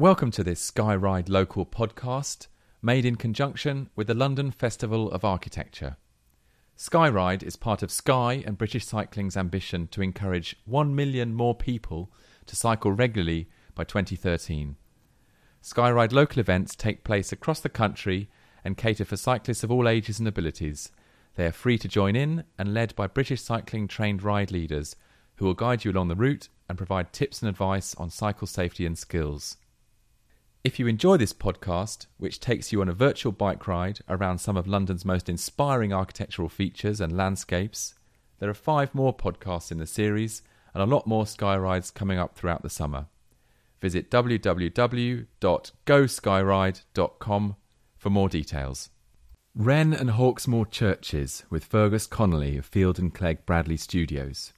Welcome to this Skyride local podcast, made in conjunction with the London Festival of Architecture. Skyride is part of Sky and British Cycling's ambition to encourage 1 million more people to cycle regularly by 2013. Skyride local events take place across the country and cater for cyclists of all ages and abilities. They are free to join in and led by British Cycling trained ride leaders who will guide you along the route and provide tips and advice on cycle safety and skills. If you enjoy this podcast, which takes you on a virtual bike ride around some of London's most inspiring architectural features and landscapes, there are 5 more podcasts in the series and a lot more Skyrides coming up throughout the summer. Visit www.goskyride.com for more details. Wren and Hawksmoor Churches with Fergus Connolly of Field & Clegg Bradley Studios.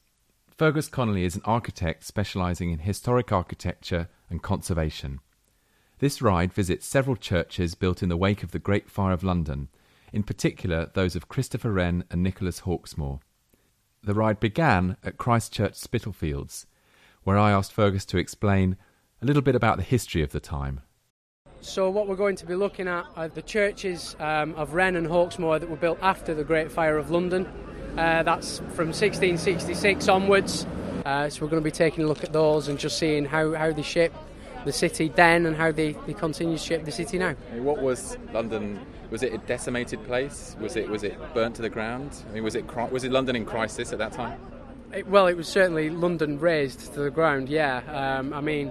Fergus Connolly is an architect specialising in historic architecture and conservation. This ride visits several churches built in the wake of the Great Fire of London, in particular those of Christopher Wren and Nicholas Hawksmoor. The ride began at Christ Church Spitalfields, where I asked Fergus to explain a little bit about the history of the time. So what we're going to be looking at are the churches of Wren and Hawksmoor that were built after the Great Fire of London. That's from 1666 onwards, so we're going to be taking a look at those and just seeing how they shape the city then and how they continue to shape the city now. What was London? Was it a decimated place? Was it burnt to the ground? I mean, was it London in crisis at that time? It was certainly London razed to the ground, yeah. I mean,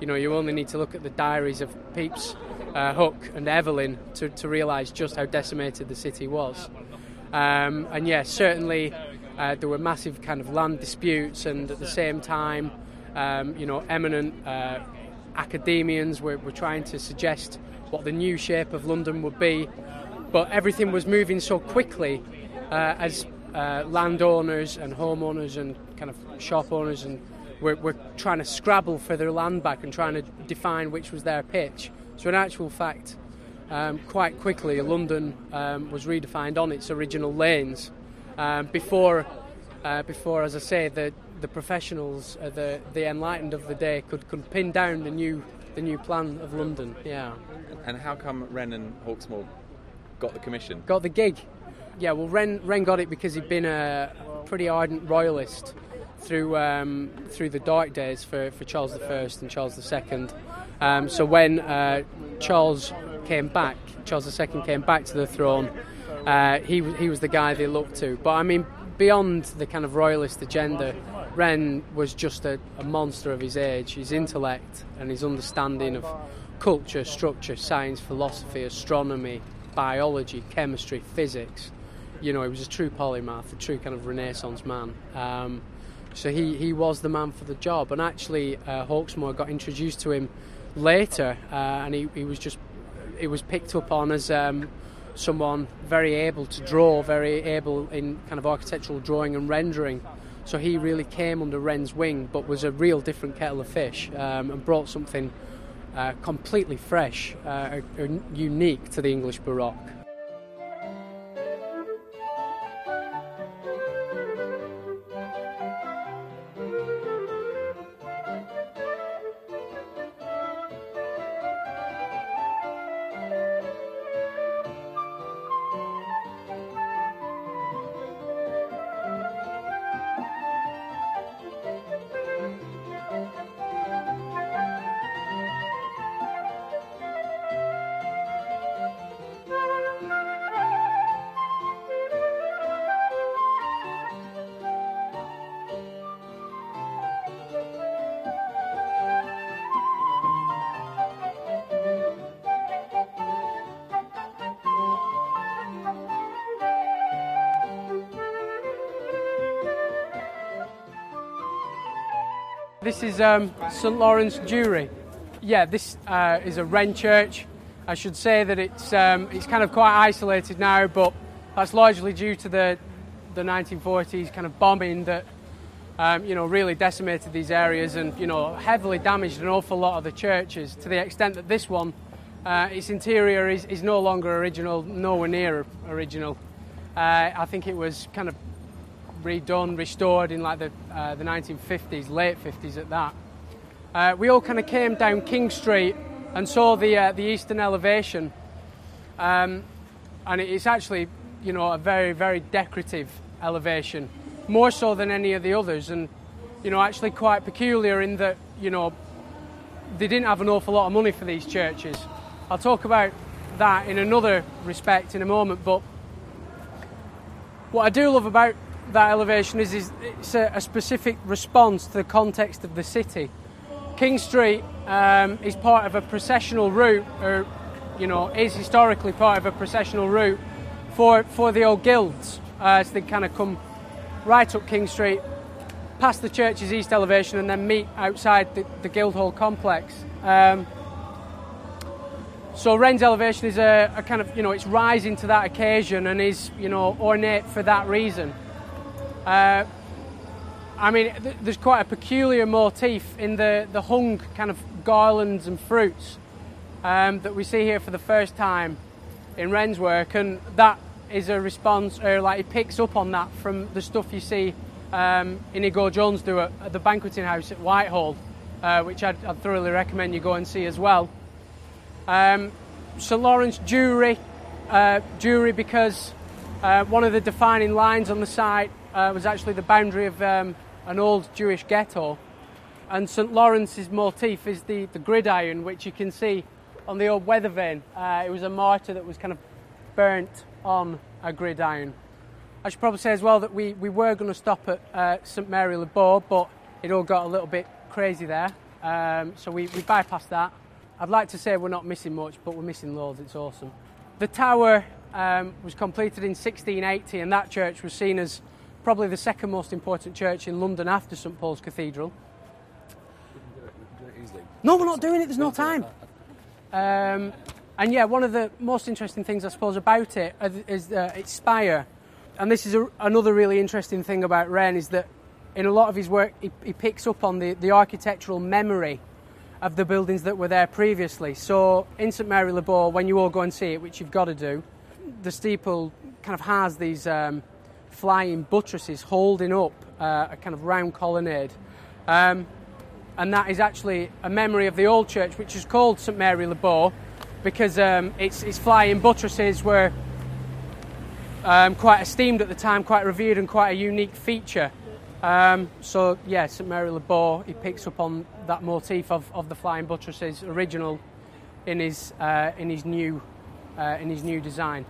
you know, you only need to look at the diaries of Pepys, Hooke and Evelyn to realise just how decimated the city was. And yeah, certainly there were massive kind of land disputes, and at the same time, you know, eminent academians were trying to suggest what the new shape of London would be, but everything was moving so quickly as landowners and homeowners and kind of shop owners and were trying to scrabble for their land back and trying to define which was their pitch. So in actual fact, quite quickly London was redefined on its original lanes before, as I say, the professionals, the enlightened of the day, could pin down the new plan of London. Yeah. And how come Wren and Hawksmoor got the commission? Got the gig. Yeah. Well, Wren got it because he'd been a pretty ardent royalist through the dark days for Charles I and Charles II. So when Charles II came back to the throne. He was the guy they looked to. But I mean, beyond the kind of royalist agenda, Wren was just a monster of his age. His intellect and his understanding of culture, structure, science, philosophy, astronomy, biology, chemistry, physics. You know, he was a true polymath, a true kind of Renaissance man. So he was the man for the job. And actually, Hawksmoor got introduced to him later, and it was picked up on as someone very able to draw, very able in kind of architectural drawing and rendering. So he really came under Wren's wing, but was a real different kettle of fish, and brought something completely fresh or unique to the English Baroque. This is St Lawrence Jewry. Yeah, this is a Wren church. I should say that it's kind of quite isolated now, but that's largely due to the 1940s kind of bombing that you know, really decimated these areas and, you know, heavily damaged an awful lot of the churches, to the extent that this one, its interior is no longer original, nowhere near original. I think it was kind of redone, restored in like the 1950s, late 50s at that. We all kind of came down King Street and saw the eastern elevation, and it's actually, you know, a very, very decorative elevation, more so than any of the others, and, you know, actually quite peculiar in that, you know, they didn't have an awful lot of money for these churches. I'll talk about that in another respect in a moment, but what I do love about that elevation is it's a specific response to the context of the city. King Street is part of a processional route, or, you know, is historically part of a processional route for the old guilds. So they kind of come right up King Street, past the church's east elevation, and then meet outside the Guildhall complex. So Wren's elevation is a kind of, you know, it's rising to that occasion and is, you know, ornate for that reason. I mean, there's quite a peculiar motif in the hung kind of garlands and fruits that we see here for the first time in Wren's work, and that is a response, or like he picks up on that from the stuff you see Inigo Jones do at the Banqueting House at Whitehall, which I'd thoroughly recommend you go and see as well. St Lawrence Jewry, because one of the defining lines on the site was actually the boundary of an old Jewish ghetto, and St Lawrence's motif is the gridiron, which you can see on the old weather vane. It was a martyr that was kind of burnt on a gridiron. I should probably say as well that we were going to stop at St Mary-le-Bow, but it all got a little bit crazy there, so we bypassed that. I'd like to say we're not missing much, but we're missing loads. It's awesome. The tower was completed in 1680, and that church was seen as probably the second most important church in London after St Paul's Cathedral. We can do it easily. No, we're not doing it. There's no time. And yeah, one of the most interesting things, I suppose, about it is its spire. And this is another really interesting thing about Wren, is that in a lot of his work, he picks up on the architectural memory of the buildings that were there previously. So in St Mary-le-Bow, when you all go and see it, which you've got to do, the steeple kind of has these flying buttresses holding up a kind of round colonnade. And that is actually a memory of the old church, which is called St Mary-le-Bow, because its flying buttresses were quite esteemed at the time, quite revered, and quite a unique feature. So yeah, St Mary-le-Bow, he picks up on that motif of the flying buttresses, original in his new design.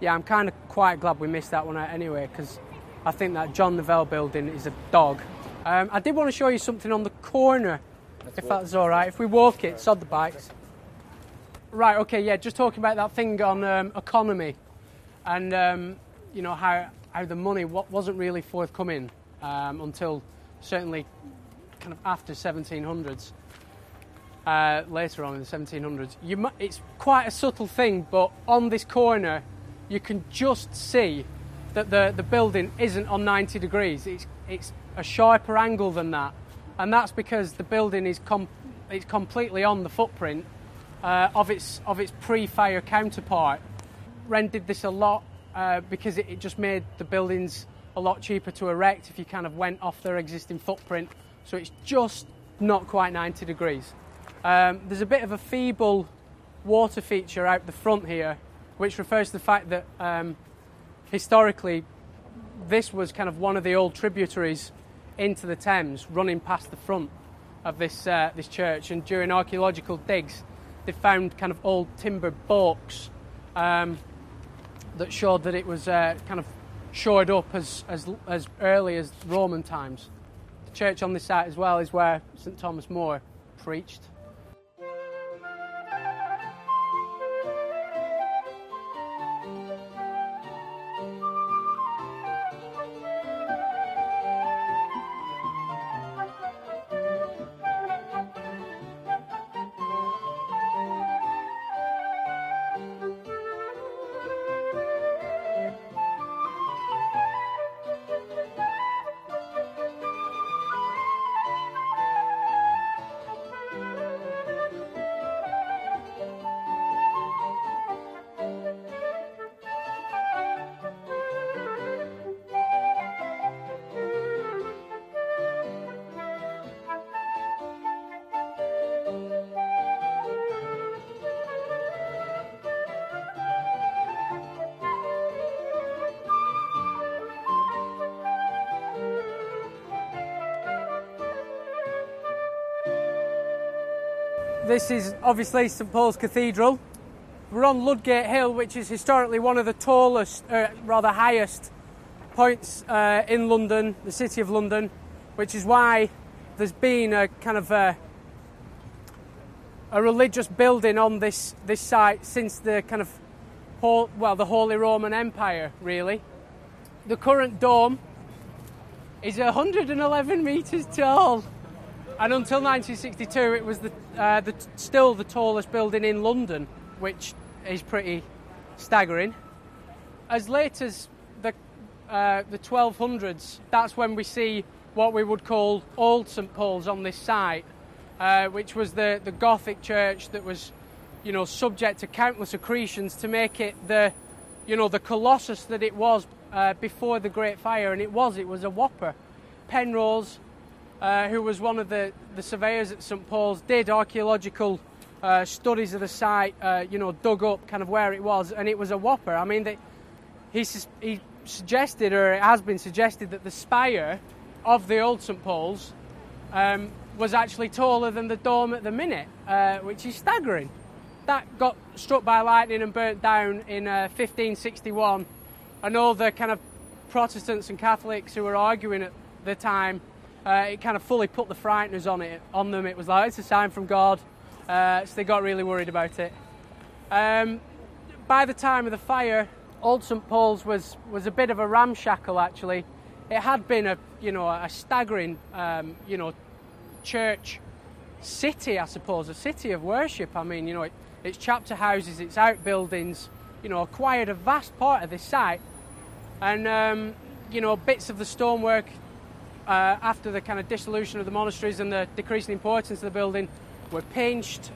Yeah, I'm kind of quite glad we missed that one out anyway, because I think that John Novell building is a dog. I did want to show you something on the corner, if that's all right. If we walk it, sod the bikes. Right, okay, yeah, just talking about that thing on economy and, you know, how the money wasn't really forthcoming until certainly kind of after 1700s, later on in the 1700s. It's quite a subtle thing, but on this corner, you can just see that the building isn't on 90 degrees. It's a sharper angle than that, and that's because the building is it's completely on the footprint of its pre-fire counterpart. Wren did this a lot because it just made the buildings a lot cheaper to erect if you kind of went off their existing footprint, so it's just not quite 90 degrees. There's a bit of a feeble water feature out the front here, which refers to the fact that historically this was kind of one of the old tributaries into the Thames, running past the front of this church, and during archaeological digs they found kind of old timber balks that showed that it was kind of shored up as early as Roman times. The church on this site as well is where St Thomas More preached. This is obviously St Paul's Cathedral. We're on Ludgate Hill, which is historically one of the tallest, rather highest points in London, the city of London, which is why there's been a kind of a religious building on this site since the kind of the Holy Roman Empire, really. The current dome is 111 metres tall, and until 1962 it was still the tallest building in London, which is pretty staggering. As late as the 1200s, that's when we see what we would call Old St Paul's on this site, which was the Gothic church that was, you know, subject to countless accretions to make it the, you know, the colossus that it was before the Great Fire, and it was a whopper. Penrose, who was one of the surveyors at St Paul's, did archaeological studies of the site, you know, dug up kind of where it was, and it was a whopper. I mean, he suggested, or it has been suggested, that the spire of the Old St Paul's was actually taller than the dome at the minute, which is staggering. That got struck by lightning and burnt down in 1561, and all the kind of Protestants and Catholics who were arguing at the time, it kind of fully put the frighteners on them. It was like, it's a sign from God. So they got really worried about it. By the time of the fire, Old St Paul's was a bit of a ramshackle, actually. It had been a staggering church city, I suppose, a city of worship. I mean, you know, its chapter houses, its outbuildings, you know, acquired a vast part of this site, and you know, bits of the stonework after the kind of dissolution of the monasteries and the decreasing importance of the building were pinched.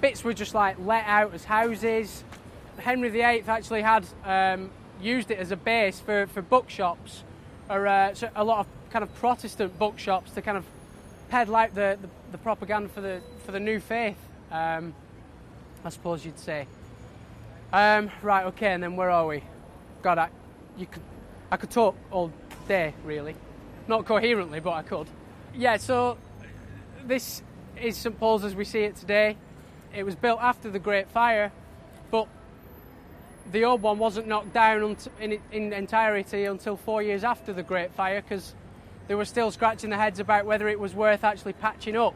Bits were just like let out as houses. Henry VIII actually had used it as a base for bookshops, or so a lot of kind of Protestant bookshops to kind of peddle out the propaganda for the new faith, I suppose you'd say. Right, okay, and then where are we? God, I could talk all day, really, not coherently, but I could. Yeah, so this is St Paul's as we see it today. It was built after the Great Fire, but the old one wasn't knocked down in entirety until 4 years after the Great Fire, because they were still scratching their heads about whether it was worth actually patching up.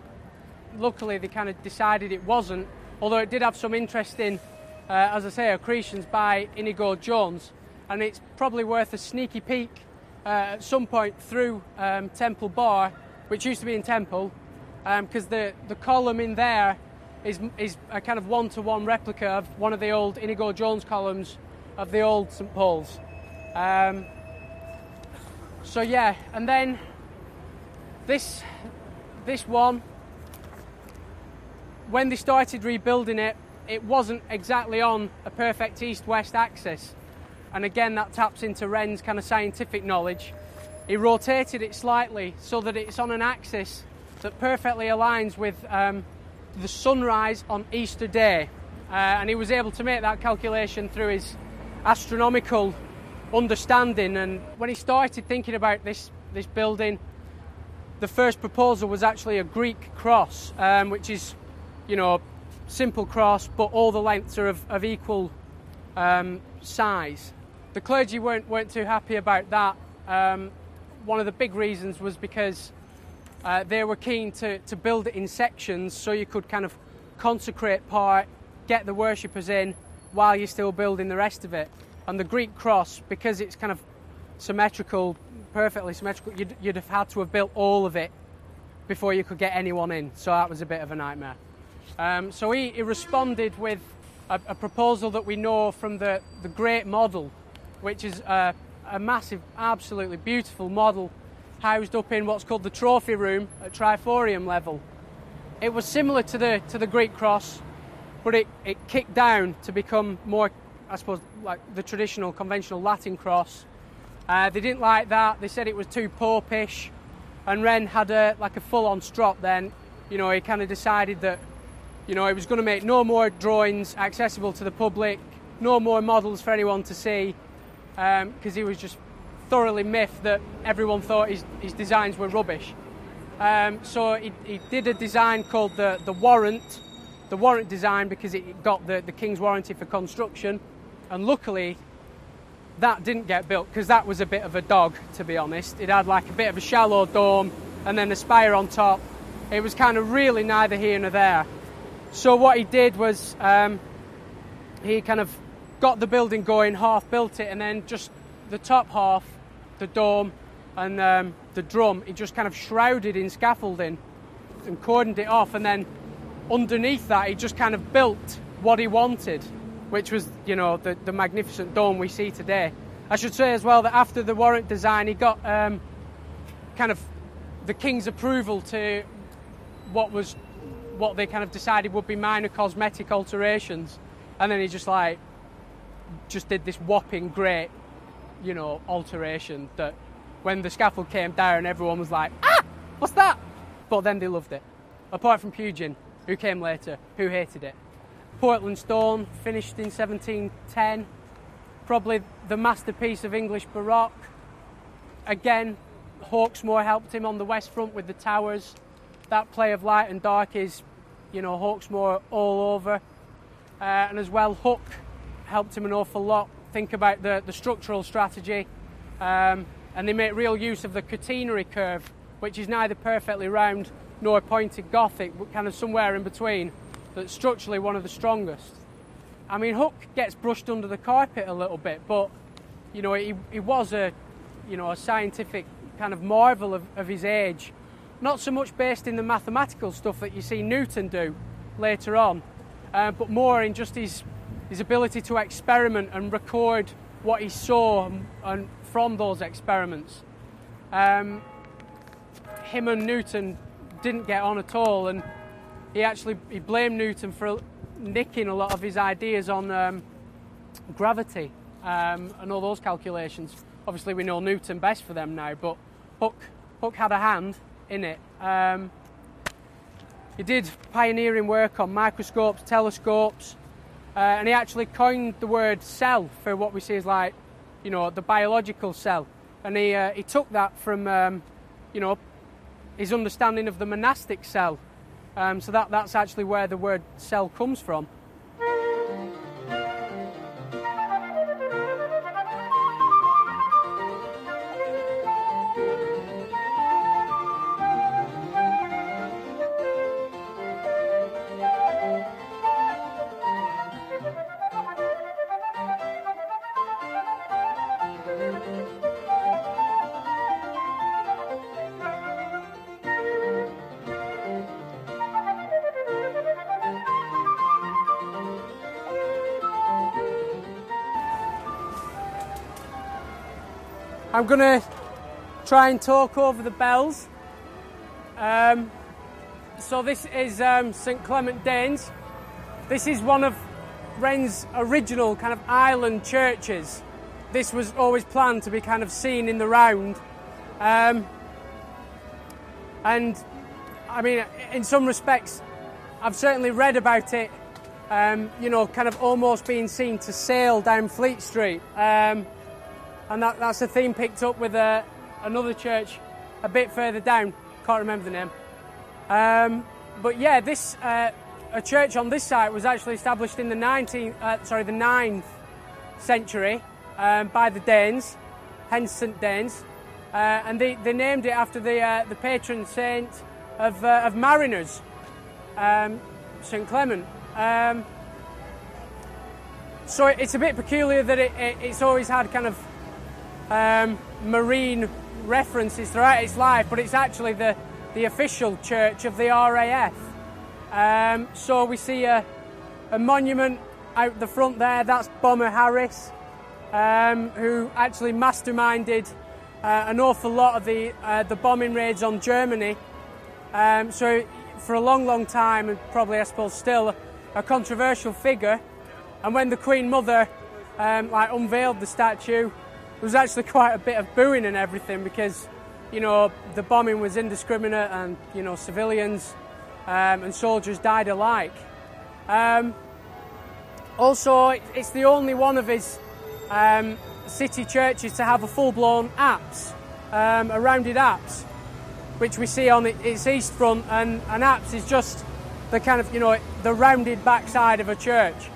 Luckily, they kind of decided it wasn't, although it did have some interesting, as I say, accretions by Inigo Jones, and it's probably worth a sneaky peek at some point through Temple Bar, which used to be in Temple, because the column in there is a kind of one-to-one replica of one of the old Inigo Jones columns of the old St Paul's. So yeah, and then this one, when they started rebuilding it, it wasn't exactly on a perfect east-west axis, and again that taps into Wren's kind of scientific knowledge. He rotated it slightly so that it's on an axis that perfectly aligns with the sunrise on Easter Day, and he was able to make that calculation through his astronomical understanding. And when he started thinking about this building, the first proposal was actually a Greek cross, which is, you know, simple cross, but all the lengths are of equal size. The clergy weren't too happy about that. One of the big reasons was because they were keen to build it in sections, so you could kind of consecrate part, get the worshippers in while you're still building the rest of it. And the Greek cross, because it's kind of symmetrical, perfectly symmetrical, you'd have had to have built all of it before you could get anyone in, so that was a bit of a nightmare. So he responded with a proposal that we know from the Great Model, which is a massive, absolutely beautiful model housed up in what's called the trophy room at triforium level. It was similar to the Greek cross, but it kicked down to become more, I suppose, like the traditional, conventional Latin cross. They didn't like that. They said it was too popish, and Wren had a full-on strop. Then, you know, he kind of decided that, you know, he was going to make no more drawings accessible to the public, no more models for anyone to see, because he was just thoroughly miffed that everyone thought his designs were rubbish. So he did a design called the warrant design, because it got the King's warranty for construction, and luckily that didn't get built, because that was a bit of a dog, to be honest. It had like a bit of a shallow dome and then a spire on top. It was kind of really neither here nor there. So what he did was he kind of got the building going, half built it, and then just the top half, the dome and the drum, he just kind of shrouded in scaffolding and cordoned it off, and then underneath that he just kind of built what he wanted, which was, you know, the magnificent dome we see today. I should say as well that after the warrant design, he got kind of the King's approval to what they kind of decided would be minor cosmetic alterations, and then he just did this whopping great, you know, alteration that when the scaffold came down, everyone was like, ah, what's that? But then they loved it, apart from Pugin, who came later, who hated it. Portland Stone, finished in 1710, probably the masterpiece of English Baroque. Again, Hawksmoor helped him on the west front with the towers. That play of light and dark is, you know, Hawksmoor all over. And as well, Hooke helped him an awful lot. Think about the structural strategy. And they make real use of the catenary curve, which is neither perfectly round nor pointed Gothic, but kind of somewhere in between. That's structurally one of the strongest. I mean, Hooke gets brushed under the carpet a little bit, but you know, he was a, you know, a scientific kind of marvel of his age. Not so much based in the mathematical stuff that you see Newton do later on, but more in just his ability to experiment and record what he saw and from those experiments. Him and Newton didn't get on at all, and he blamed Newton for nicking a lot of his ideas on gravity and all those calculations. Obviously, we know Newton best for them now, but Hooke had a hand in it. He did pioneering work on microscopes, telescopes, and he actually coined the word cell for what we see as, like, you know, the biological cell. And he took that from, you know, his understanding of the monastic cell. So that's actually where the word cell comes from. I'm going to try and talk over the bells. So this is St Clement Danes. This is one of Wren's original kind of island churches. This was always planned to be kind of seen in the round. And I mean, in some respects, I've certainly read about it, you know, kind of almost being seen to sail down Fleet Street. And that's a theme picked up with another church a bit further down. Can't remember the name. But yeah, this a church on this site was actually established in the 9th century by the Danes, hence St Danes, and they named it after the patron saint of mariners, St Clement. So it's a bit peculiar that it's always had kind of marine references throughout its life, but it's actually the official church of the RAF. So we see a monument out the front there. That's Bomber Harris, who actually masterminded an awful lot of the bombing raids on Germany. So for a long, long time, and probably I suppose still, a controversial figure. And when the Queen Mother unveiled the statue, there was actually quite a bit of booing and everything, because, you know, the bombing was indiscriminate, and, you know, civilians and soldiers died alike. Also, it's the only one of his city churches to have a full-blown apse, a rounded apse. which we see on its east front, and an apse is just the kind of, you know, the rounded backside of a church,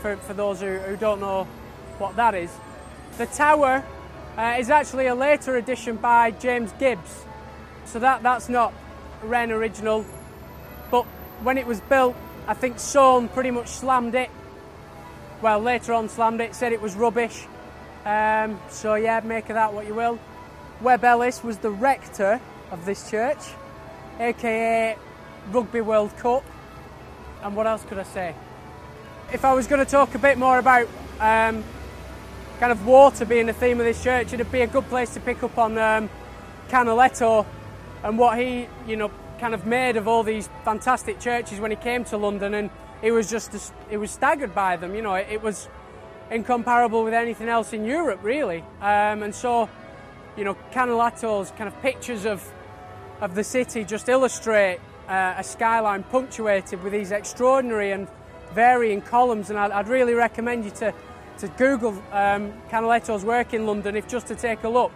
for those who don't know what that is. The tower is actually a later addition by James Gibbs, so that's not Wren original, but when it was built, I think Soane pretty much slammed it, well, later on slammed it, said it was rubbish, so yeah, make of that what you will. Webb Ellis was the rector of this church, aka Rugby World Cup, and what else could I say? If I was going to talk a bit more about kind of water being the theme of this church, it'd be a good place to pick up on Canaletto and what he, you know, kind of made of all these fantastic churches when he came to London, and he was staggered by them, you know, it was incomparable with anything else in Europe, really, and so, you know, Canaletto's kind of pictures of the city just illustrate a skyline punctuated with these extraordinary and varying columns, and I'd really recommend you to Google Canaletto's work in London, if just to take a look,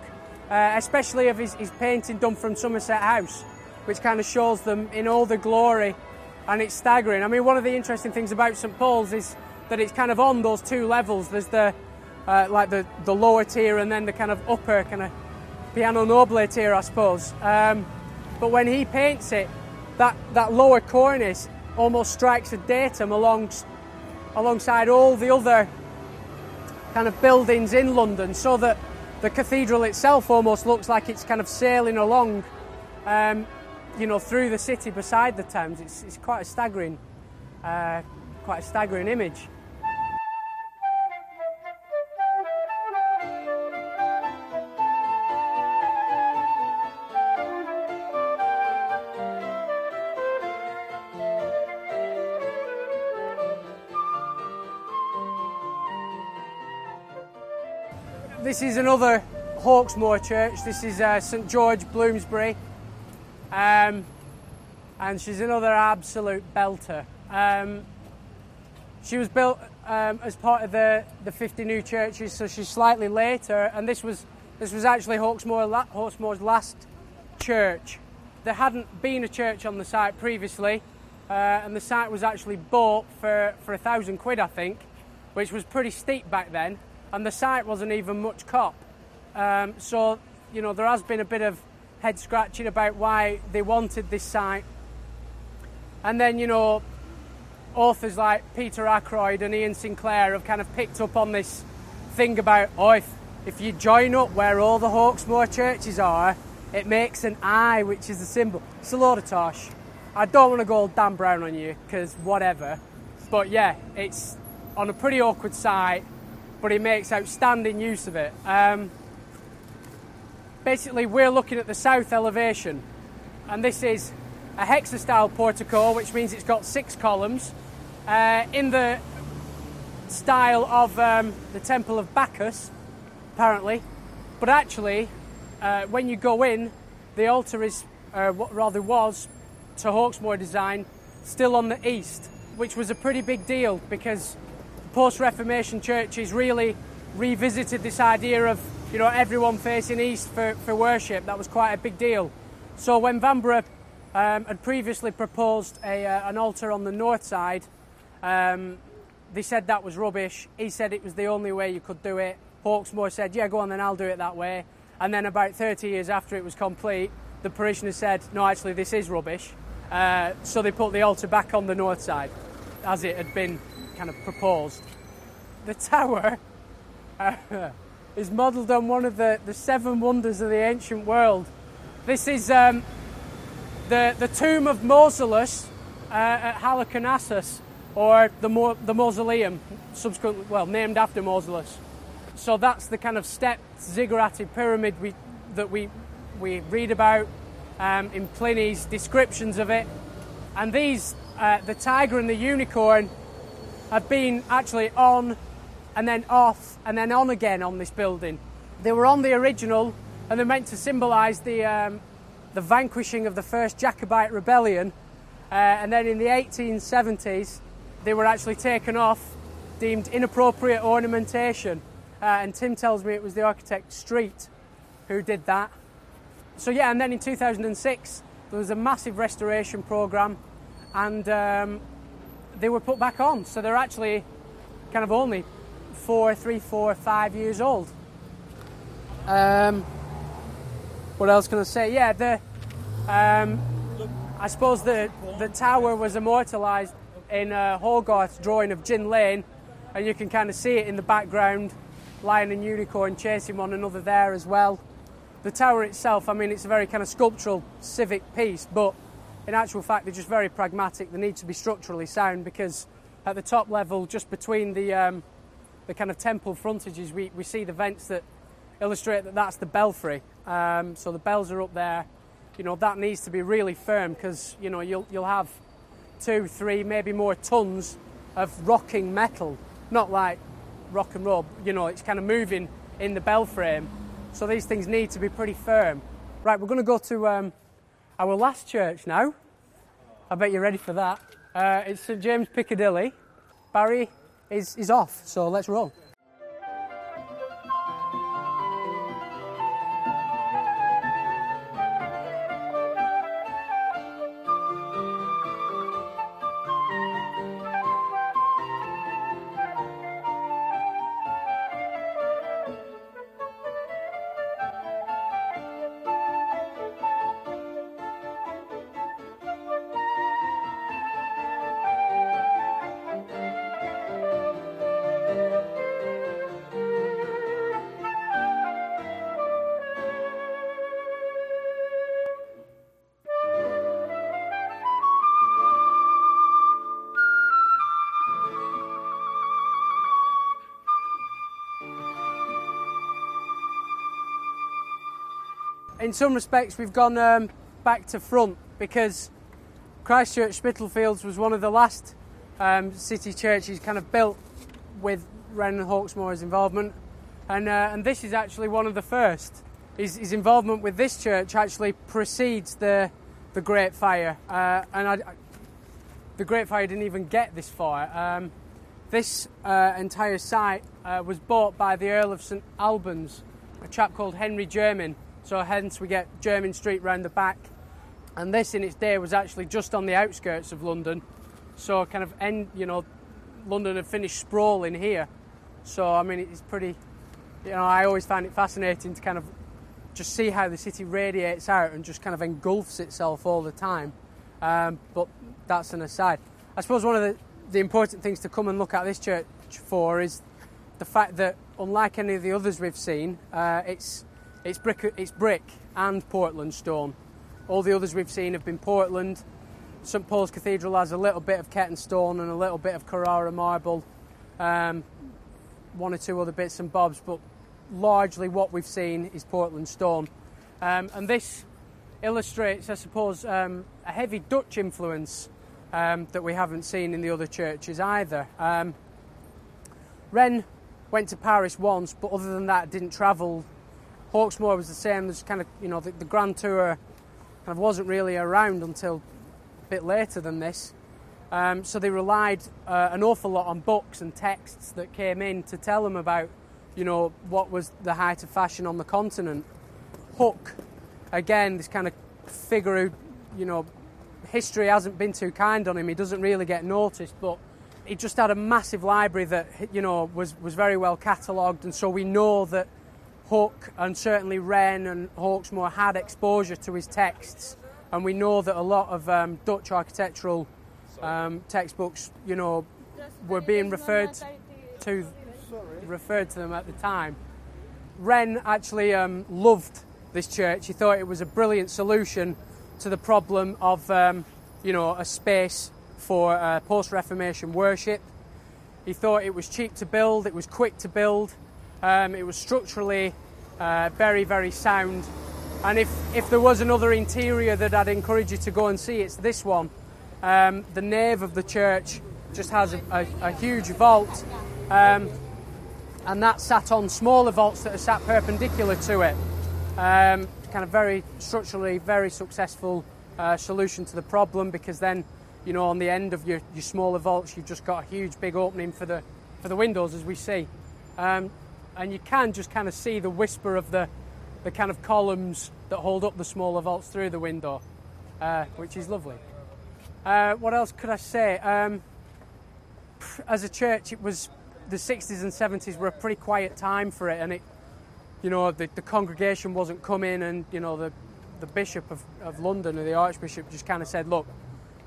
especially of his painting done from Somerset House, which kind of shows them in all the glory, and it's staggering. I mean, one of the interesting things about St Paul's is that it's kind of on those two levels. There's the like the lower tier, and then the kind of upper kind of piano nobile tier, I suppose. But when he paints it, that lower cornice almost strikes a datum alongside all the other kind of buildings in London, so that the cathedral itself almost looks like it's kind of sailing along, you know, through the city beside the Thames. It's quite a staggering image. This is another Hawksmoor church. This is St George, Bloomsbury, and she's another absolute belter. She was built as part of the 50 new churches, so she's slightly later, and this was actually Hawksmoor's last church. There hadn't been a church on the site previously, and the site was actually bought for £1,000 quid, I think, which was pretty steep back then, and the site wasn't even much cop. So, you know, there has been a bit of head scratching about why they wanted this site. And then, you know, authors like Peter Ackroyd and Ian Sinclair have kind of picked up on this thing about, oh, if you join up where all the Hawksmoor churches are, it makes an eye, which is the symbol. It's a load of tosh. I don't want to go all Dan Brown on you, because whatever. But yeah, it's on a pretty awkward site, but he makes outstanding use of it. Basically, we're looking at the south elevation, and this is a hexastyle portico, which means it's got 6 columns, in the style of the Temple of Bacchus, apparently. But actually, when you go in, the altar is, was, to Hawksmoor design, still on the east, which was a pretty big deal, because post-Reformation churches really revisited this idea of, you know, everyone facing east for worship. That was quite a big deal. So when Vanbrugh had previously proposed an altar on the north side, they said that was rubbish. He said it was the only way you could do it. Hawksmoor said, yeah, go on then, I'll do it that way. And then about 30 years after it was complete, the parishioner said, no, actually, this is rubbish. So they put the altar back on the north side, as it had been kind of proposed. The tower is modelled on one of the 7 wonders of the ancient world. This is the tomb of Mausolus at Halicarnassus, or the mausoleum, subsequently, well, named after Mausolus. So that's the kind of stepped zigguratted pyramid that we read about in Pliny's descriptions of it. And these, the tiger and the unicorn, have been actually on and then off and then on again on this building. They were on the original, and they're meant to symbolise the vanquishing of the first Jacobite rebellion, and then in the 1870s they were actually taken off, deemed inappropriate ornamentation, and Tim tells me it was the architect Street who did that. So yeah, and then in 2006 there was a massive restoration program, and they were put back on. So they're actually kind of only three, four, 5 years old. What else can I say? Yeah, the I suppose the tower was immortalised in Hogarth's drawing of Gin Lane, and you can kind of see it in the background, lion and unicorn chasing one another there as well. The tower itself, I mean, it's a very kind of sculptural, civic piece, but in actual fact, they're just very pragmatic. They need to be structurally sound, because at the top level, just between the kind of temple frontages, we see the vents that illustrate that that's the belfry. So the bells are up there. You know, that needs to be really firm, because, you know, you'll have 2, 3, maybe more tons of rocking metal, not like rock and roll, you know, it's kind of moving in the bell frame. So these things need to be pretty firm. Right, we're going to go to our last church now. I bet you're ready for that. It's St James, Piccadilly. Barry is off, so let's roll. In some respects, we've gone back to front, because Christ Church Spitalfields was one of the last city churches kind of built with Wren and Hawksmoor's involvement, and this is actually one of the first. His involvement with this church actually precedes the Great Fire, the Great Fire didn't even get this far. This entire site was bought by the Earl of St Albans, a chap called Henry Jermyn. So hence we get Jermyn Street round the back. And this in its day was actually just on the outskirts of London. So kind of, you know, London had finished sprawling here. So, I mean, it's pretty, you know, I always find it fascinating to kind of just see how the city radiates out and just kind of engulfs itself all the time. But that's an aside. I suppose one of the important things to come and look at this church for is the fact that, unlike any of the others we've seen, it's brick and Portland stone. All the others we've seen have been Portland. St Paul's Cathedral has a little bit of Ketton stone and a little bit of Carrara marble, one or two other bits and bobs, but largely what we've seen is Portland stone. And this illustrates, I suppose, a heavy Dutch influence that we haven't seen in the other churches either. Wren went to Paris once, but other than that didn't travel. Hawksmoor was the same. There's kind of, you know, the Grand Tour kind of wasn't really around until a bit later than this. So they relied an awful lot on books and texts that came in to tell them about, you know, what was the height of fashion on the continent. Hooke, again, this kind of figure who, you know, history hasn't been too kind on him. He doesn't really get noticed, but he just had a massive library that, you know, was very well catalogued, and so we know that Hooke and certainly Wren and Hawksmoor had exposure to his texts, and we know that a lot of Dutch architectural textbooks, you know, were being referred to them at the time. Wren actually loved this church. He thought it was a brilliant solution to the problem of, you know, a space for post-Reformation worship. He thought it was cheap to build, it was quick to build. It was structurally very, very sound, and if there was another interior that I'd encourage you to go and see, it's this one. The nave of the church just has a huge vault, and that's sat on smaller vaults that are sat perpendicular to it. Kind of very structurally very successful solution to the problem, because then, you know, on the end of your smaller vaults you've just got a huge big opening for the windows, as we see. And you can just kind of see the whisper of the the kind of columns that hold up the smaller vaults through the window, which is lovely. What else could I say? As a church, it was the 60s and 70s were a pretty quiet time for it, and it, you know, the congregation wasn't coming, and you know the Bishop of London or the Archbishop just kind of said, look,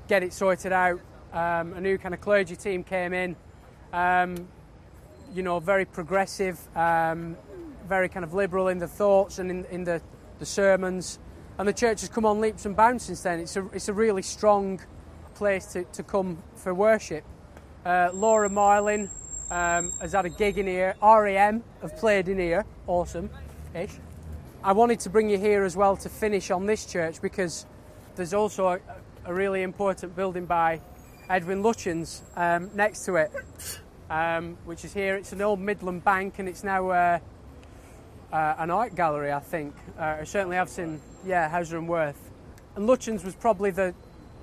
get it sorted out. A new kind of clergy team came in, you know, very progressive, very kind of liberal in the thoughts and in the sermons, and the church has come on leaps and bounds since then. It's a really strong place to come for worship. Laura Marlin has had a gig in here. R.E.M. have played in here, awesome-ish. I wanted to bring you here as well to finish on this church because there's also a really important building by Edwin Lutyens next to it, which is here. It's an old Midland bank, and it's now an art gallery, I think. Certainly I've seen, yeah, Houser and Worth. And Lutyens was probably the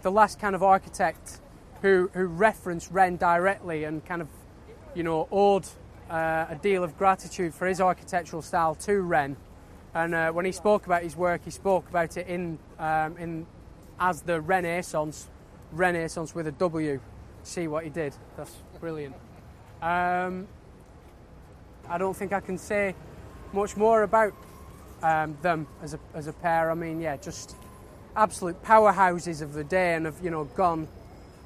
last kind of architect who referenced Wren directly and kind of, you know, owed a deal of gratitude for his architectural style to Wren. And when he spoke about his work, he spoke about it in as the Renaissance with a W. See what he did. That's brilliant. I don't think I can say much more about them as a pair. I mean, yeah, just absolute powerhouses of the day, and have, you know, gone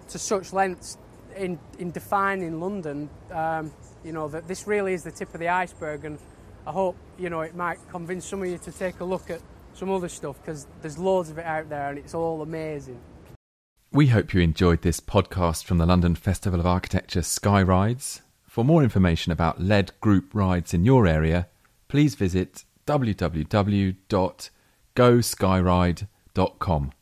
to such lengths in defining London. You know, that this really is the tip of the iceberg, and I hope, you know, it might convince some of you to take a look at some other stuff, because there's loads of it out there and it's all amazing. We hope you enjoyed this podcast from the London Festival of Architecture Skyrides. For more information about LED group rides in your area, please visit www.goskyride.com.